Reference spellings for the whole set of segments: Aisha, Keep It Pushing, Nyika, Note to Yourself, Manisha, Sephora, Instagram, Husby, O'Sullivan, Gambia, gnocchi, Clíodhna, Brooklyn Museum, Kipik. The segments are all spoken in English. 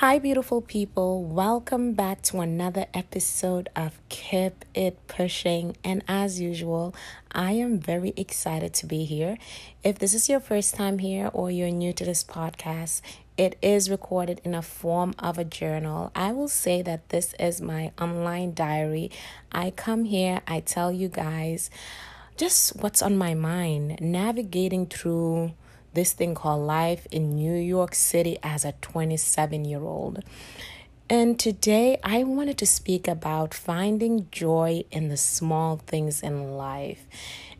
Hi, beautiful people. Welcome back to another episode of Keep It Pushing. And as usual, I am very excited to be here. If this is your first time here or you're new to this podcast, it is recorded in a form of a journal. I will say that this is my online diary. I come here, I tell you guys just what's on my mind, navigating through this thing called life in New York City as a 27-year-old. And today I wanted to speak about finding joy in the small things in life.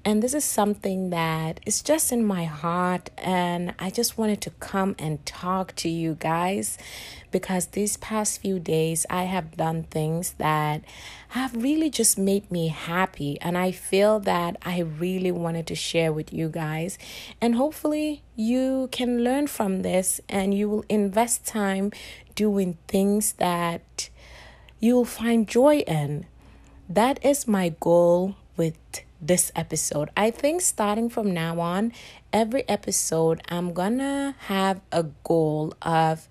And this is something that is just in my heart, and I just wanted to come and talk to you guys because these past few days I have done things that have really just made me happy, and I feel that I really wanted to share with you guys, and hopefully you can learn from this and you will invest time doing things that you'll find joy in. That is my goal with this episode. I think starting from now on, every episode, I'm gonna have a goal of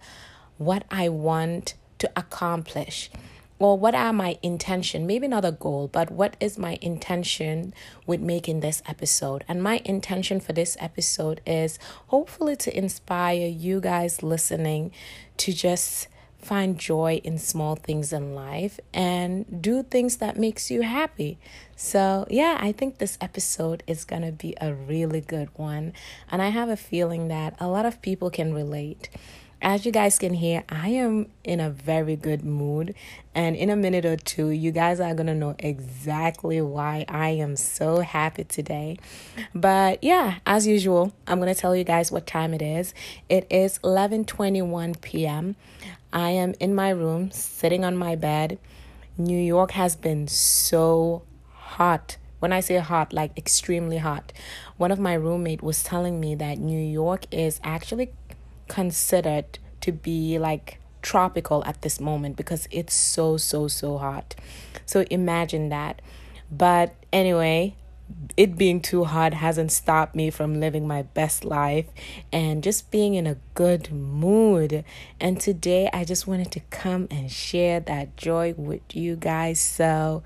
what I want to accomplish or what are my intention, maybe not a goal, but what is my intention with making this episode. And my intention for this episode is hopefully to inspire you guys listening to just find joy in small things in life and do things that makes you happy. So yeah, I think this episode is gonna be a really good one. And I have a feeling that a lot of people can relate. As you guys can hear, I am in a very good mood. And in a minute or two, you guys are gonna know exactly why I am so happy today. But yeah, as usual, I'm gonna tell you guys what time it is. It is 11:21 p.m. I am in my room, sitting on my bed. New York has been so hot. When I say hot, like extremely hot. One of my roommates was telling me that New York is actually considered to be like tropical at this moment because it's so hot. So imagine that. But anyway, it being too hot hasn't stopped me from living my best life and just being in a good mood. And today I just wanted to come and share that joy with you guys. So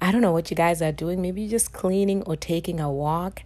I don't know what you guys are doing. Maybe you're just cleaning or taking a walk,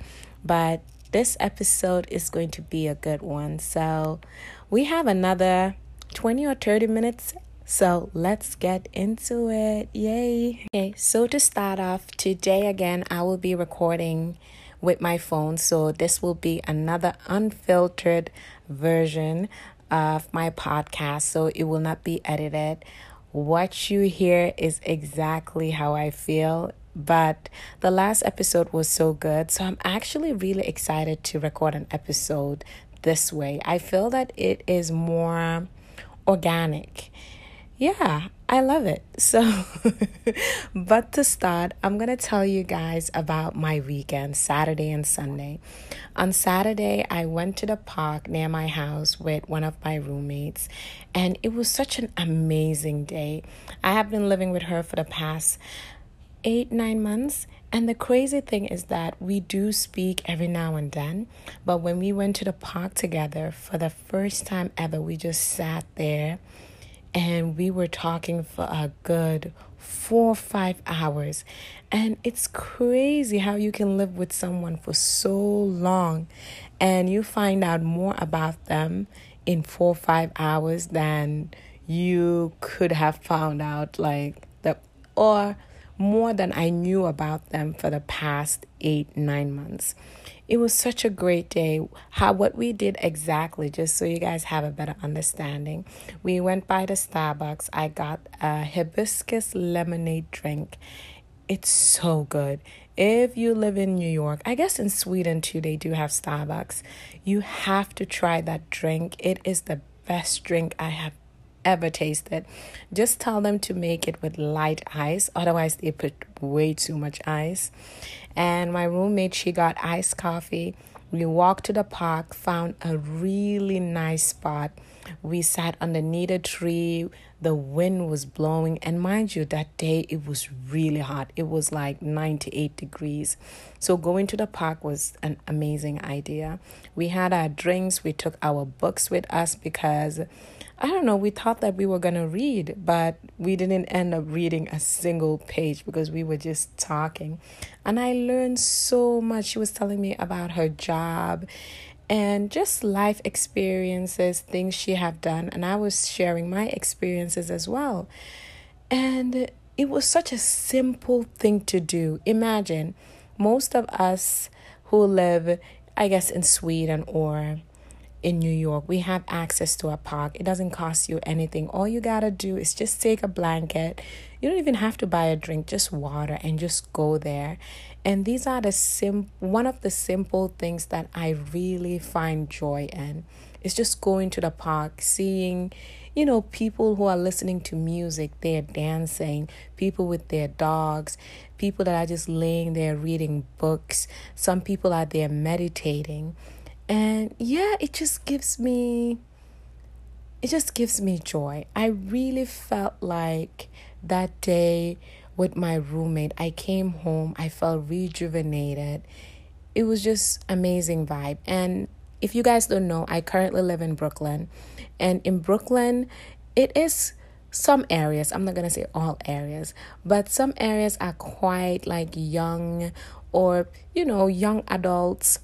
but this episode is going to be a good one. So we have another 20 or 30 minutes. So let's get into it. Yay. Okay, so to start off today, again, I will be recording with my phone. So this will be another unfiltered version of my podcast. So it will not be edited. What you hear is exactly how I feel. But the last episode was so good. So I'm actually really excited to record an episode this way. I feel that it is more organic. Yeah, I love it. So, but to start, I'm going to tell you guys about my weekend, Saturday and Sunday. On Saturday, I went to the park near my house with one of my roommates, and it was such an amazing day. I have been living with her for the past 8-9 months, and the crazy thing is that we do speak every now and then, but when we went to the park together for the first time ever, we just sat there and we were talking for a good 4 or 5 hours. And it's crazy how you can live with someone for so long and you find out more about them in 4 or 5 hours than you could have found out, like more than I knew about them for the past 8-9 months. It was such a great day. What we did exactly, just so you guys have a better understanding. We went by the Starbucks. I got a hibiscus lemonade drink. It's so good. If you live in New York, I guess in Sweden too, they do have Starbucks. You have to try that drink. It is the best drink I have ever tasted. Just tell them to make it with light ice, otherwise they put way too much ice. And my roommate, she got iced coffee. We walked to the park, found a really nice spot. We sat underneath a tree. The wind was blowing, and mind you, that day it was really hot. It was like 98 degrees. So going to the park was an amazing idea. We had our drinks. We took our books with us because, I don't know, we thought that we were going to read, but we didn't end up reading a single page because we were just talking. And I learned so much. She was telling me about her job and just life experiences, things she had done. And I was sharing my experiences as well. And it was such a simple thing to do. Imagine most of us who live, I guess, in Sweden or in New York, we have access to a park. It doesn't cost you anything. All you gotta do is just take a blanket. You don't even have to buy a drink, just water, and just go there. And these are the one of the simple things that I really find joy in. It's just going to the park, seeing, you know, people who are listening to music, they're dancing, people with their dogs, people that are just laying there reading books. Some people are there meditating. And yeah, it just gives me joy. I really felt like that day with my roommate, I came home, I felt rejuvenated. It was just amazing vibe. And if you guys don't know, I currently live in Brooklyn. And in Brooklyn, it is some areas, I'm not going to say all areas, but some areas are quite like young or, you know, young adults.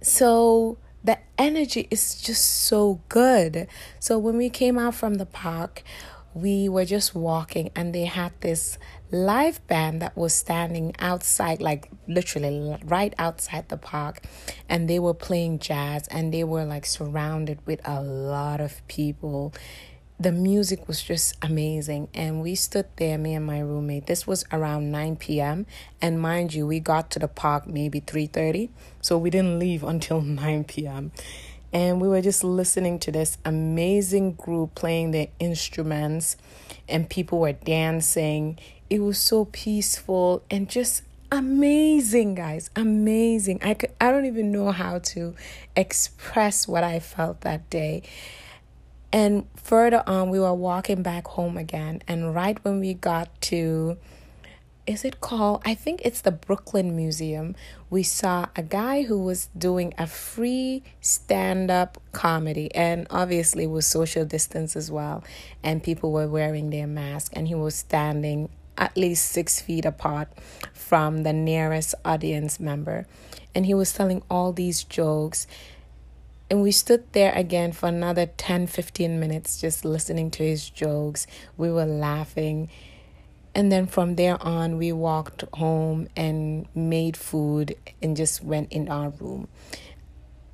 So the energy is just so good. So when we came out from the park, we were just walking and they had this live band that was standing outside, like literally right outside the park. And they were playing jazz and they were like surrounded with a lot of people. The music was just amazing. And we stood there, me and my roommate. This was around 9 p.m. And mind you, we got to the park maybe 3:30. So we didn't leave until 9 p.m. And we were just listening to this amazing group playing their instruments and people were dancing. It was so peaceful and just amazing, guys. Amazing. I don't even know how to express what I felt that day. And further on, we were walking back home again. And right when we got to, I think it's the Brooklyn Museum, we saw a guy who was doing a free stand-up comedy, and obviously was social distance as well, and people were wearing their mask, and he was standing at least 6 feet apart from the nearest audience member, and he was telling all these jokes. And we stood there again for another 10-15 minutes just listening to his jokes. We were laughing. And then from there on, we walked home and made food and just went in our room.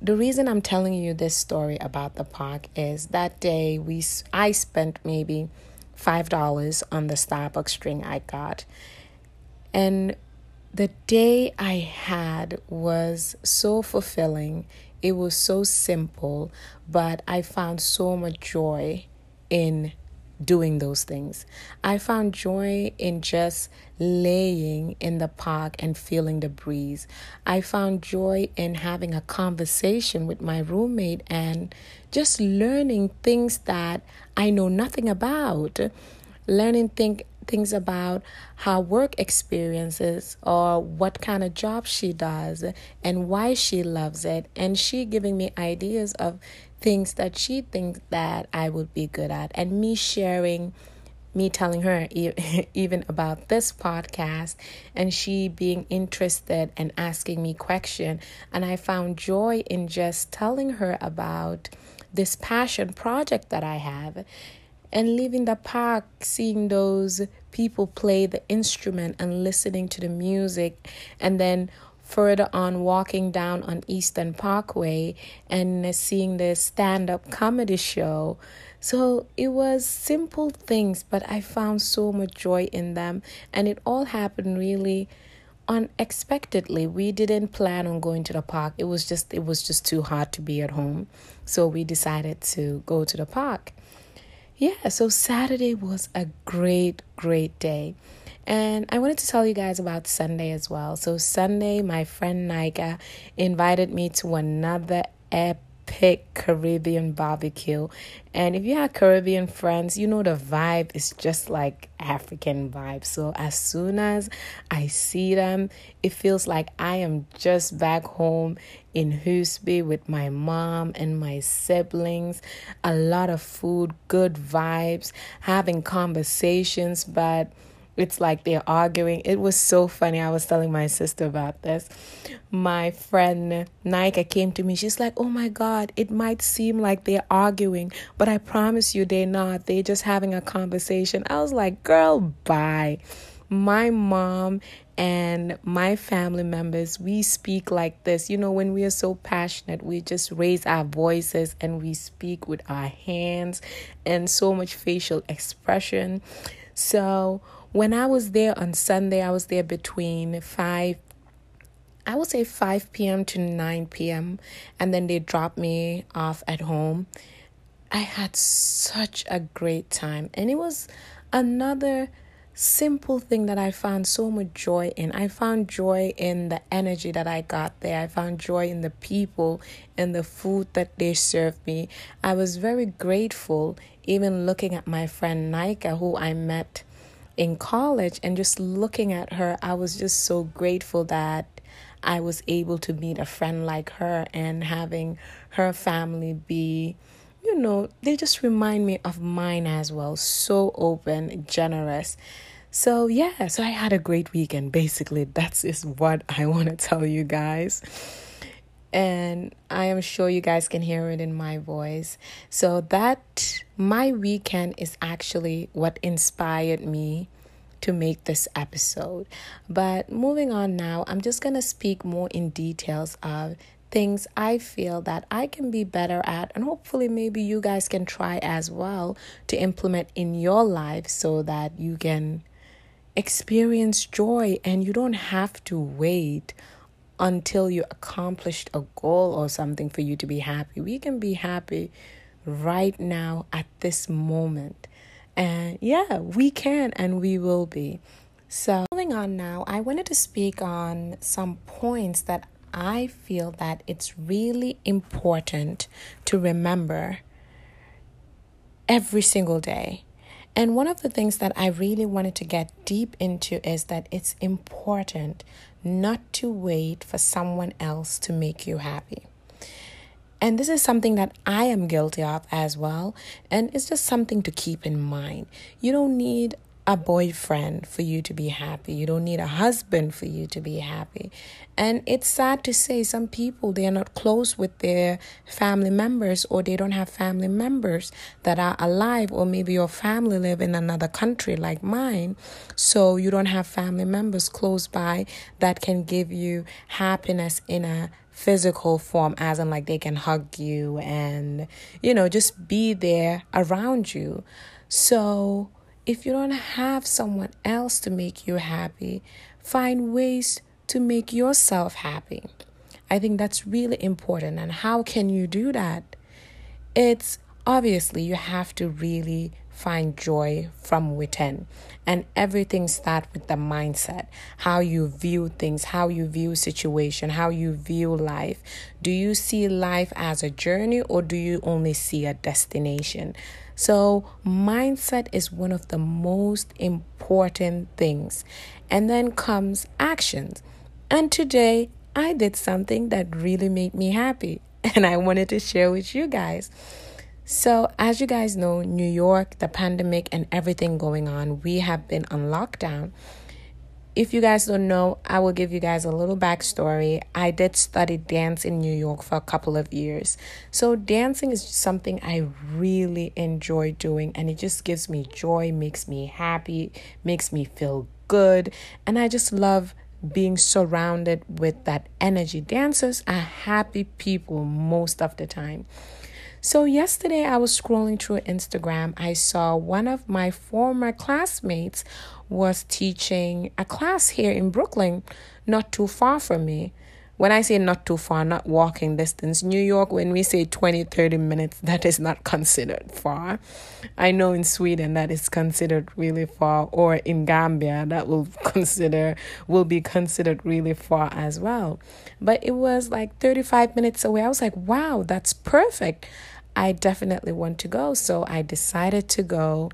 The reason I'm telling you this story about the park is that day I spent maybe $5 on the Starbucks drink I got. And the day I had was so fulfilling. It was so simple, but I found so much joy in doing those things. I found joy in just laying in the park and feeling the breeze. I found joy in having a conversation with my roommate and just learning things that I know nothing about. Learning things about her work experiences or what kind of job she does and why she loves it. And she giving me ideas of things that she thinks that I would be good at, and me telling her even about this podcast, and she being interested and asking me questions. And I found joy in just telling her about this passion project that I have. And leaving the park, seeing those people play the instrument and listening to the music. And then further on, walking down on Eastern Parkway and seeing the stand-up comedy show. So it was simple things, but I found so much joy in them. And it all happened really unexpectedly. We didn't plan on going to the park. It was just too hot to be at home. So we decided to go to the park. Yeah, so Saturday was a great, great day. And I wanted to tell you guys about Sunday as well. So Sunday, my friend Nyika invited me to another epic Kipik Caribbean barbecue. And if you have Caribbean friends, you know the vibe is just like African vibe. So as soon as I see them, it feels like I am just back home in Husby with my mom and my siblings. A lot of food, good vibes, having conversations, but it's like they're arguing. It was so funny. I was telling my sister about this. My friend Nyika came to me. She's like, oh my God, it might seem like they're arguing, but I promise you they're not. They're just having a conversation. I was like, girl, bye. My mom and my family members, we speak like this. You know, when we are so passionate, we just raise our voices and we speak with our hands and so much facial expression. So when I was there on Sunday, I was there between 5 p.m. to 9 p.m. And then they dropped me off at home. I had such a great time. And it was another simple thing that I found so much joy in. I found joy in the energy that I got there. I found joy in the people and the food that they served me. I was very grateful, even looking at my friend Nyika, who I met in college, and just looking at her, I was just so grateful that I was able to meet a friend like her, and having her family be, you know, they just remind me of mine as well. So open, generous. So yeah, so I had a great weekend. Basically, that's just what I want to tell you guys. And I am sure you guys can hear it in my voice. So that my weekend is actually what inspired me to make this episode. But moving on now, I'm just going to speak more in details of things I feel that I can be better at, and hopefully maybe you guys can try as well to implement in your life so that you can experience joy and you don't have to wait until you accomplished a goal or something for you to be happy. We can be happy right now at this moment. And yeah, we can and we will be. So moving on now, I wanted to speak on some points that I feel that it's really important to remember every single day. And one of the things that I really wanted to get deep into is that it's important not to wait for someone else to make you happy. And this is something that I am guilty of as well. And it's just something to keep in mind. You don't need a boyfriend for you to be happy. You don't need a husband for you to be happy. And it's sad to say some people, they are not close with their family members, or they don't have family members that are alive, or maybe your family live in another country like mine. So you don't have family members close by that can give you happiness in a physical form, as in like they can hug you and, you know, just be there around you. So if you don't have someone else to make you happy, find ways to make yourself happy. I think that's really important. And how can you do that? It's obviously you have to really find joy from within. And everything starts with the mindset. How you view things, how you view situation, how you view life. Do you see life as a journey, or do you only see a destination? So mindset is one of the most important things. And then comes actions. And today I did something that really made me happy, and I wanted to share with you guys. So as you guys know, New York, the pandemic and everything going on, we have been on lockdown. If you guys don't know, I will give you guys a little backstory. I did study dance in New York for a couple of years. So dancing is something I really enjoy doing, and it just gives me joy, makes me happy, makes me feel good. And I just love being surrounded with that energy. Dancers are happy people most of the time. So yesterday I was scrolling through Instagram. I saw one of my former classmates was teaching a class here in Brooklyn, not too far from me. When I say not too far, not walking distance, New York, when we say 20-30 minutes, that is not considered far. I know in Sweden that is considered really far, or in Gambia that will be considered really far as well. But it was like 35 minutes away. I was like, wow, that's perfect. I definitely want to go. So I decided to go.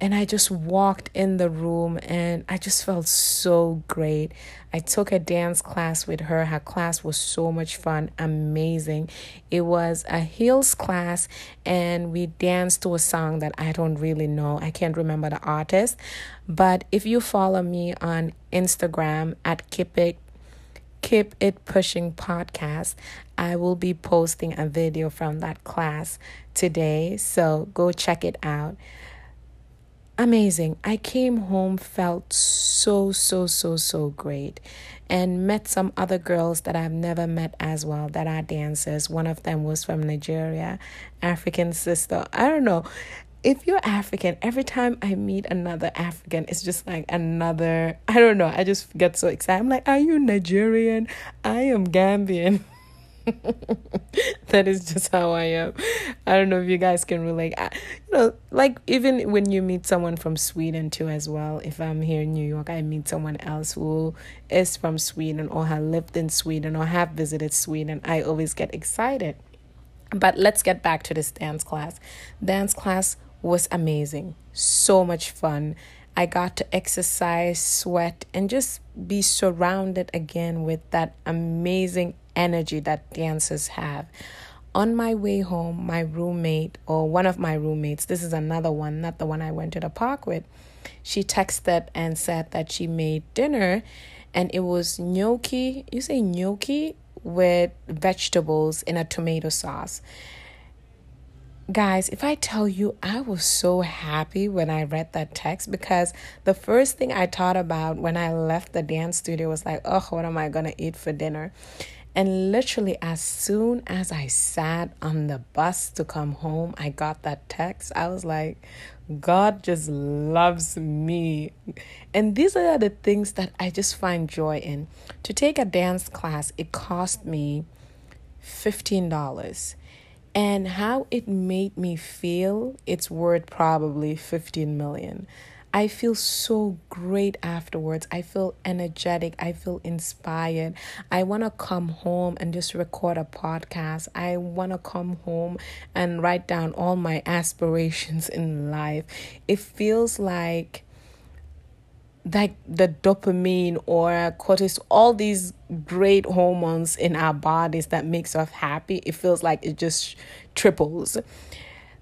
And I just walked in the room and I just felt so great. I took a dance class with her. Her class was so much fun, amazing. It was a heels class and we danced to a song that I don't really know. I can't remember the artist. But if you follow me on Instagram at Kipik, Keep It Pushing podcast, I will be posting a video from that class today. So go check it out. Amazing. I came home, felt so great, and met some other girls that I've never met as well that are dancers. One of them was from Nigeria, African sister. I don't know. If you're African, every time I meet another African, it's just like another, I don't know. I just get so excited. I'm like, are you Nigerian? I am Gambian. That is just how I am. I don't know if you guys can relate. Even when you meet someone from Sweden too as well, if I'm here in New York, I meet someone else who is from Sweden or have lived in Sweden or have visited Sweden, I always get excited. But let's get back to this dance class. Dance class was amazing. So much fun. I got to exercise, sweat, and just be surrounded again with that amazing energy that dancers have. On my way home, my roommate, or one of my roommates, this is another one, not the one I went to the park with, she texted and said that she made dinner and it was gnocchi, you say gnocchi, with vegetables in a tomato sauce. Guys, if I tell you, I was so happy when I read that text, because the first thing I thought about when I left the dance studio was like, oh, what am I going to eat for dinner? And literally as soon as I sat on the bus to come home, I got that text. I was like, God just loves me. And these are the things that I just find joy in. To take a dance class, it cost me $15. And how it made me feel, it's worth probably $15 million. I feel so great afterwards. I feel energetic. I feel inspired. I want to come home and just record a podcast. I want to come home and write down all my aspirations in life. It feels like the dopamine or cortisol, all these great hormones in our bodies that makes us happy. It feels like it just triples.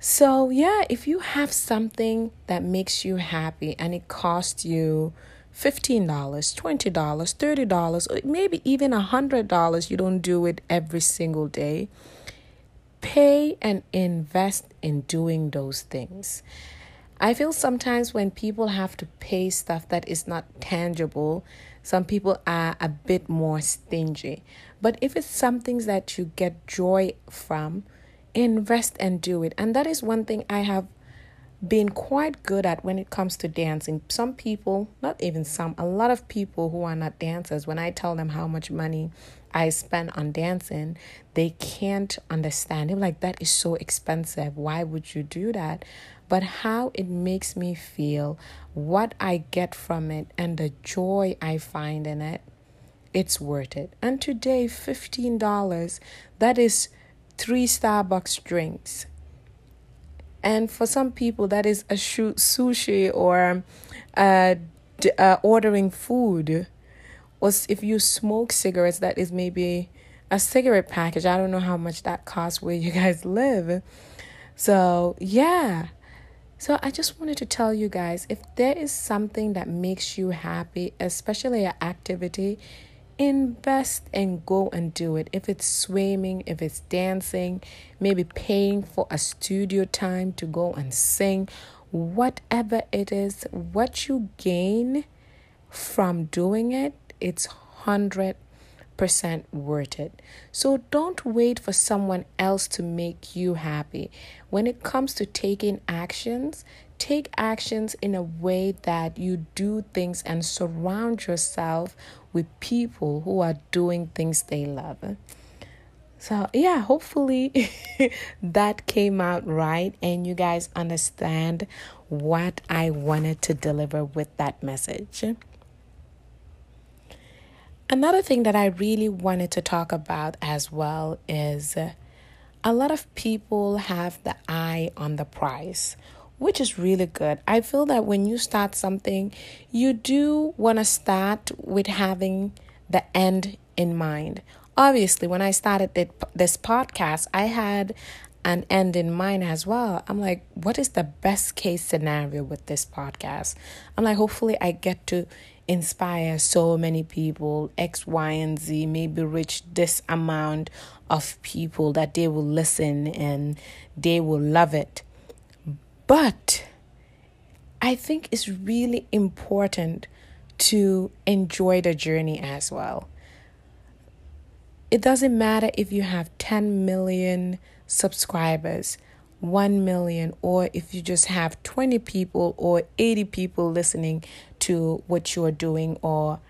So yeah, if you have something that makes you happy and it costs you $15, $20, $30, or maybe even $100, you don't do it every single day, pay and invest in doing those things. I feel sometimes when people have to pay stuff that is not tangible, some people are a bit more stingy. But if it's something that you get joy from, invest and do it. And that is one thing I have been quite good at when it comes to dancing. Some people, not even some, a lot of people who are not dancers, when I tell them how much money I spend on dancing, they can't understand. They're like, that is so expensive. Why would you do that? But how it makes me feel, what I get from it, and the joy I find in it, it's worth it. And today, $15, that is 3 Starbucks drinks. And for some people, that is a sushi or ordering food. Or if you smoke cigarettes, that is maybe a cigarette package. I don't know how much that costs where you guys live. So, yeah. So I just wanted to tell you guys, if there is something that makes you happy, especially an activity, invest and go and do it. If it's swimming, if it's dancing, maybe paying for a studio time to go and sing, whatever it is, what you gain from doing it, it's 100% 100% worth it. So don't wait for someone else to make you happy. When it comes to taking actions, take actions in a way that you do things and surround yourself with people who are doing things they love. So yeah, hopefully that came out right and you guys understand what I wanted to deliver with that message. Another thing that I really wanted to talk about as well is a lot of people have the eye on the prize, which is really good. I feel that when you start something, you do want to start with having the end in mind. Obviously, when I started this podcast, I had an end in mind as well. I'm like, what is the best case scenario with this podcast? I'm like, hopefully I get to inspire so many people, X, Y, and Z, maybe reach this amount of people that they will listen and they will love it. But I think it's really important to enjoy the journey as well. It doesn't matter if you have 10 million subscribers, 1 million, or if you just have 20 people or 80 people listening to what you're doing or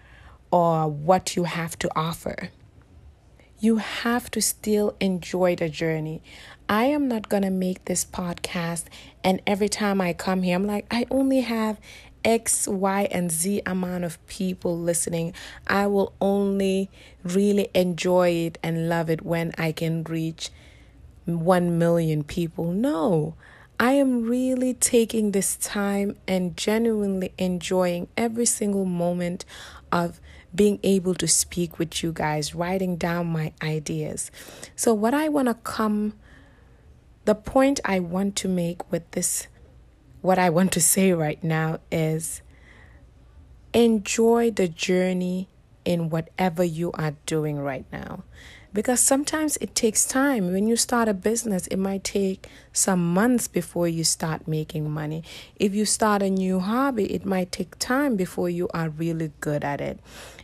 what you have to offer. You have to still enjoy the journey. I am not going to make this podcast and every time I come here, I'm like, I only have X, Y, and Z amount of people listening. I will only really enjoy it and love it when I can reach 1 million people. No, I am really taking this time and genuinely enjoying every single moment of being able to speak with you guys, writing down my ideas. So what I want to the point I want to make with this, what I want to say right now is enjoy the journey in whatever you are doing right now. Because sometimes it takes time. When you start a business, it might take some months before you start making money. If you start a new hobby, it might take time before you are really good at it.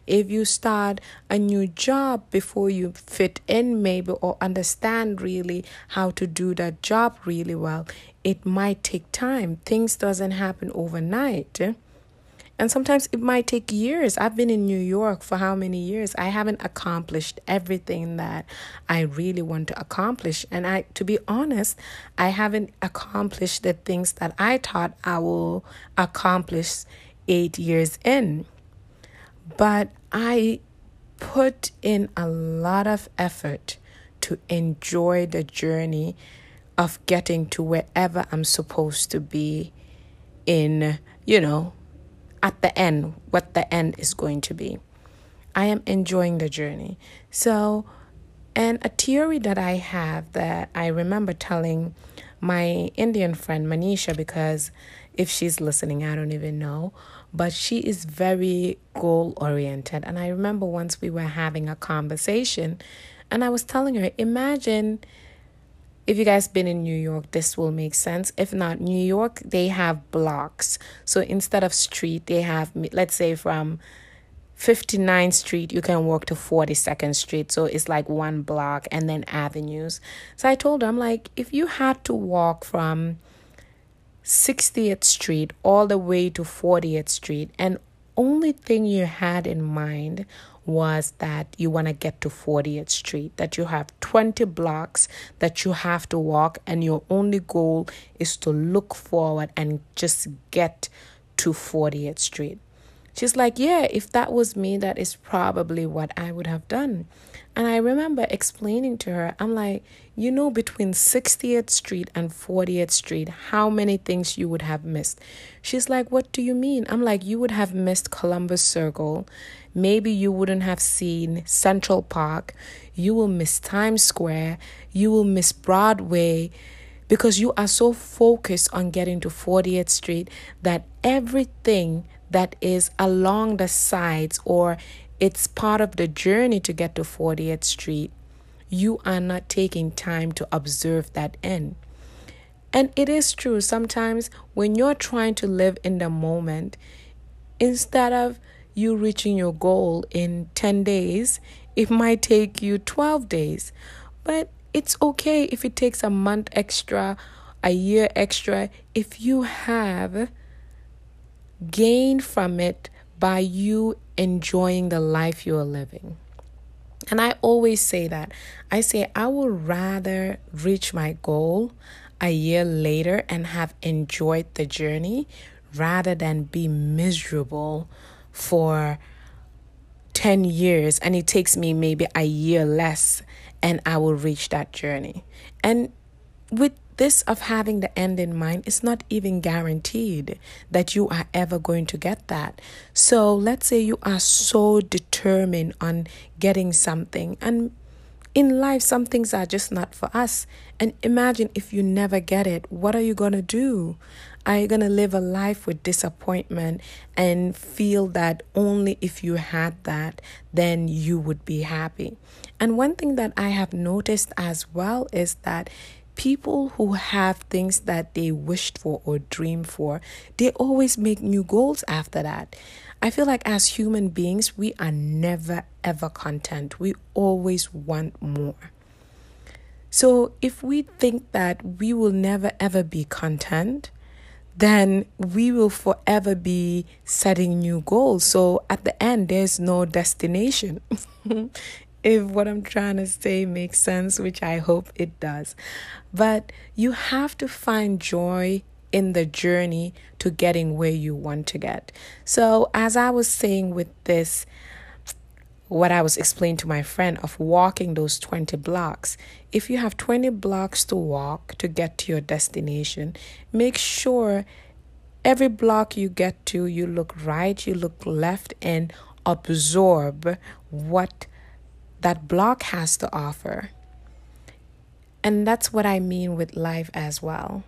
If you start a new job before you fit in maybe or understand really how to do that job really well, it might take time. Things doesn't happen overnight. And sometimes it might take years. I've been in New York for how many years? I haven't accomplished everything that I really want to accomplish. And to be honest, I haven't accomplished the things that I thought I will accomplish 8 years in. But I put in a lot of effort to enjoy the journey of getting to wherever I'm supposed to be in, at the end, what the end is going to be. I am enjoying the journey. So, and a theory that I have that I remember telling my Indian friend Manisha, because if she's listening, I don't even know, but she is very goal-oriented. And I remember once we were having a conversation and I was telling her, imagine, if you guys been in New York, this will make sense. If not, New York, they have blocks. So instead of street, they have, let's say from 59th Street, you can walk to 42nd Street. So it's like one block and then avenues. So I told her, I'm like, if you had to walk from 60th Street all the way to 40th Street, and only thing you had in mind was that you want to get to 40th Street, that you have 20 blocks that you have to walk and your only goal is to look forward and just get to 40th Street. She's like, yeah, if that was me, that is probably what I would have done. And I remember explaining to her, I'm like, between 60th Street and 40th Street, how many things you would have missed. She's like, what do you mean? I'm like, you would have missed Columbus Circle. Maybe you wouldn't have seen Central Park. You will miss Times Square. You will miss Broadway because you are so focused on getting to 40th Street that everything that is along the sides or it's part of the journey to get to 40th Street, you are not taking time to observe that end. And it is true. Sometimes when you're trying to live in the moment, instead of you reaching your goal in 10 days, It might take you 12 days, but it's okay if it takes a month extra, a year extra, if you have gained from it by you enjoying the life you are living. And I always say that. I say I would rather reach my goal a year later and have enjoyed the journey rather than be miserable for 10 years and it takes me maybe a year less and I will reach that journey. And with this of having the end in mind, it's not even guaranteed that you are ever going to get that. So let's say you are so determined on getting something, and in life, some things are just not for us. And imagine if you never get it, what are you going to do? Are you going to live a life with disappointment and feel that only if you had that, then you would be happy? And one thing that I have noticed as well is that people who have things that they wished for or dreamed for, they always make new goals after that. I feel like as human beings, we are never, ever content. We always want more. So if we think that we will never, ever be content, then we will forever be setting new goals. So at the end, there's no destination. If what I'm trying to say makes sense, which I hope it does. But you have to find joy in the journey to getting where you want to get. So as I was saying with this, what I was explaining to my friend of walking those 20 blocks, if you have 20 blocks to walk to get to your destination, make sure every block you get to, you look right, you look left, and absorb what that block has to offer. And that's what I mean with life as well.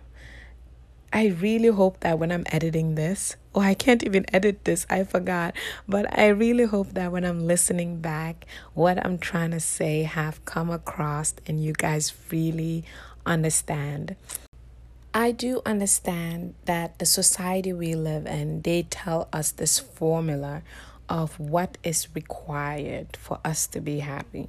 I really hope that when I'm editing this, or I can't even edit this, I forgot. But I really hope that when I'm listening back, what I'm trying to say have come across and you guys really understand. I do understand that the society we live in, they tell us this formula of what is required for us to be happy.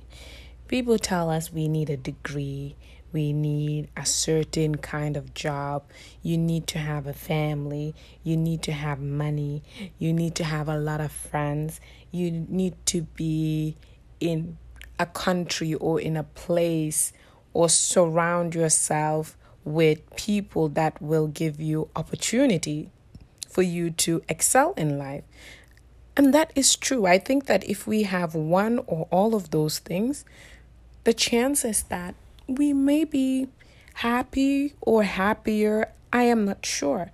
People tell us we need a degree, we need a certain kind of job, you need to have a family, you need to have money, you need to have a lot of friends, you need to be in a country or in a place or surround yourself with people that will give you opportunity for you to excel in life. And that is true. I think that if we have one or all of those things, the chances that we may be happy or happier, I am not sure.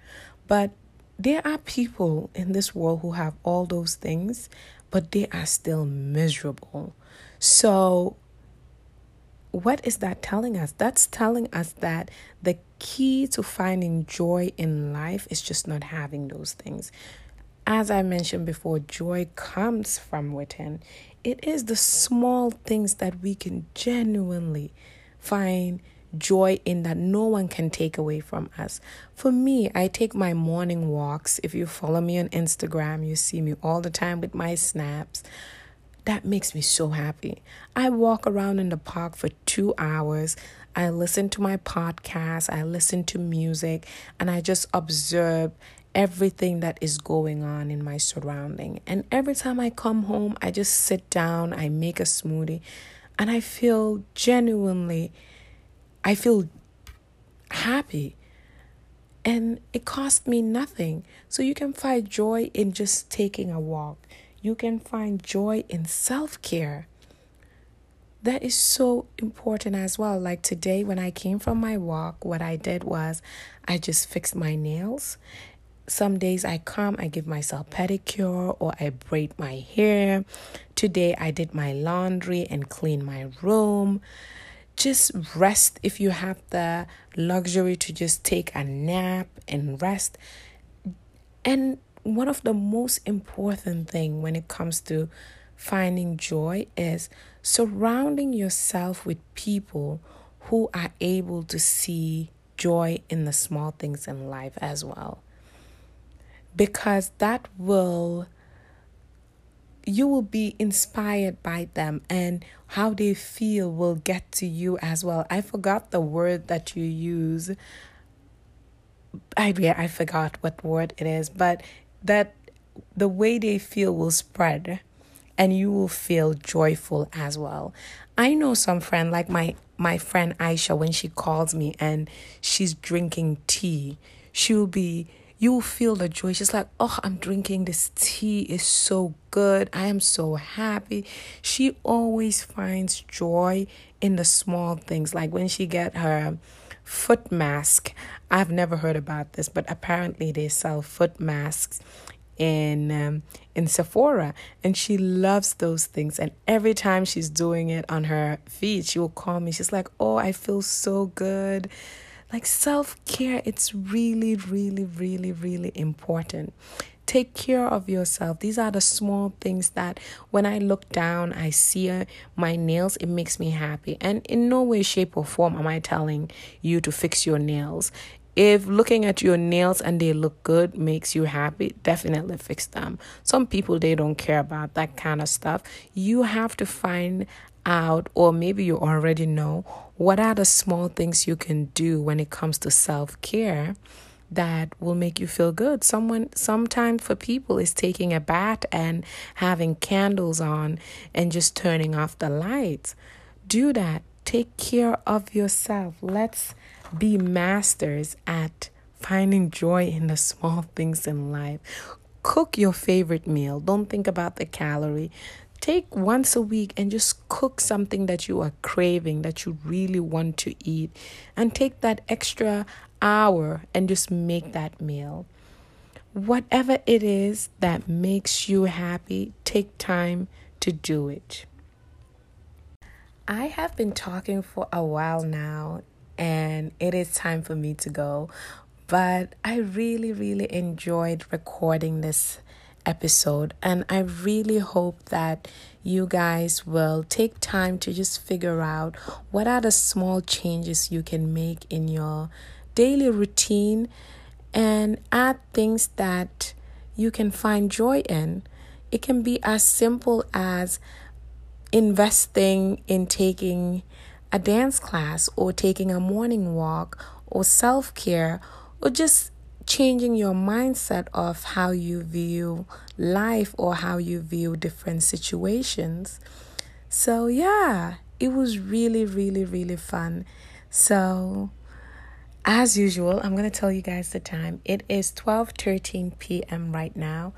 But there are people in this world who have all those things, but they are still miserable. So what is that telling us? That's telling us that the key to finding joy in life is just not having those things. As I mentioned before, joy comes from within. It is the small things that we can genuinely find joy in that no one can take away from us. For me, I take my morning walks. If you follow me on Instagram, you see me all the time with my snaps. That makes me so happy. I walk around in the park for 2 hours. I listen to my podcast. I listen to music, and I just observe everything that is going on in my surrounding. And every time I come home, I just sit down, I make a smoothie, and I feel genuinely, I feel happy. And it cost me nothing. So you can find joy in just taking a walk. You can find joy in self-care. That is so important as well. Like today, when I came from my walk, what I did was I just fixed my nails. Some days I come, I give myself pedicure or I braid my hair. Today I did my laundry and clean my room. Just rest if you have the luxury to just take a nap and rest. And one of the most important things when it comes to finding joy is surrounding yourself with people who are able to see joy in the small things in life as well. Because that will you will be inspired by them, and how they feel will get to you as well. I forgot the word that you use. I forgot what word it is, but that the way they feel will spread, and you will feel joyful as well. I know some friend, like my friend Aisha, when she calls me and she's drinking tea, you will feel the joy. She's like, oh, I'm drinking this tea. It's so good. I am so happy. She always finds joy in the small things. Like when she get her foot mask. I've never heard about this, but apparently they sell foot masks in Sephora, and she loves those things, and every time she's doing it on her feet, she will call me. She's like, oh, I feel so good. Like, self-care, it's really, really, really, really important. Take care of yourself. These are the small things that when I look down, I see my nails, it makes me happy. And in no way, shape, or form am I telling you to fix your nails. If looking at your nails and they look good makes you happy, definitely fix them. Some people, they don't care about that kind of stuff. You have to find out, or maybe you already know, what are the small things you can do when it comes to self-care that will make you feel good. Sometimes for people is taking a bath and having candles on and just turning off the lights. Do that. Take care of yourself. Let's be masters at finding joy in the small things in life. Cook your favorite meal. Don't think about the calorie. Take once a week and just cook something that you are craving, that you really want to eat. And take that extra hour and just make that meal. Whatever it is that makes you happy, take time to do it. I have been talking for a while now, and it is time for me to go. But I really, really enjoyed recording this episode, and I really hope that you guys will take time to just figure out what are the small changes you can make in your daily routine and add things that you can find joy in. It can be as simple as investing in taking a dance class, or taking a morning walk, or self-care, or just changing your mindset of how you view life or how you view different situations. So yeah, it was really, really, really fun. So as usual, I'm going to tell you guys the time. It is 12:13 p.m. right now.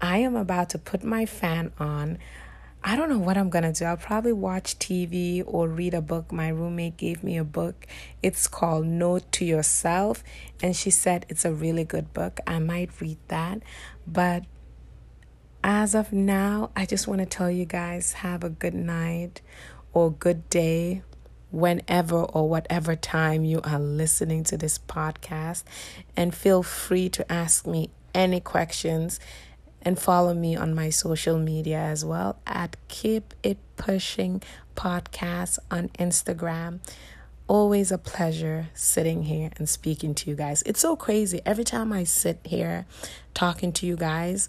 I am about to put my fan on. I don't know what I'm going to do. I'll probably watch TV or read a book. My roommate gave me a book. It's called Note to Yourself. And she said it's a really good book. I might read that. But as of now, I just want to tell you guys, have a good night or good day, whenever or whatever time you are listening to this podcast. And feel free to ask me any questions. And follow me on my social media as well at Keep It Pushing Podcast on Instagram. Always a pleasure sitting here and speaking to you guys. It's so crazy. Every time I sit here talking to you guys,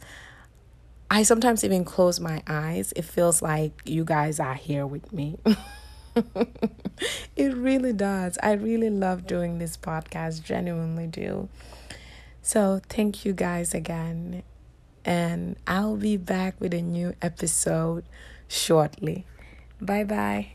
I sometimes even close my eyes. It feels like you guys are here with me. It really does. I really love doing this podcast, genuinely do. So thank you guys again. And I'll be back with a new episode shortly. Bye-bye.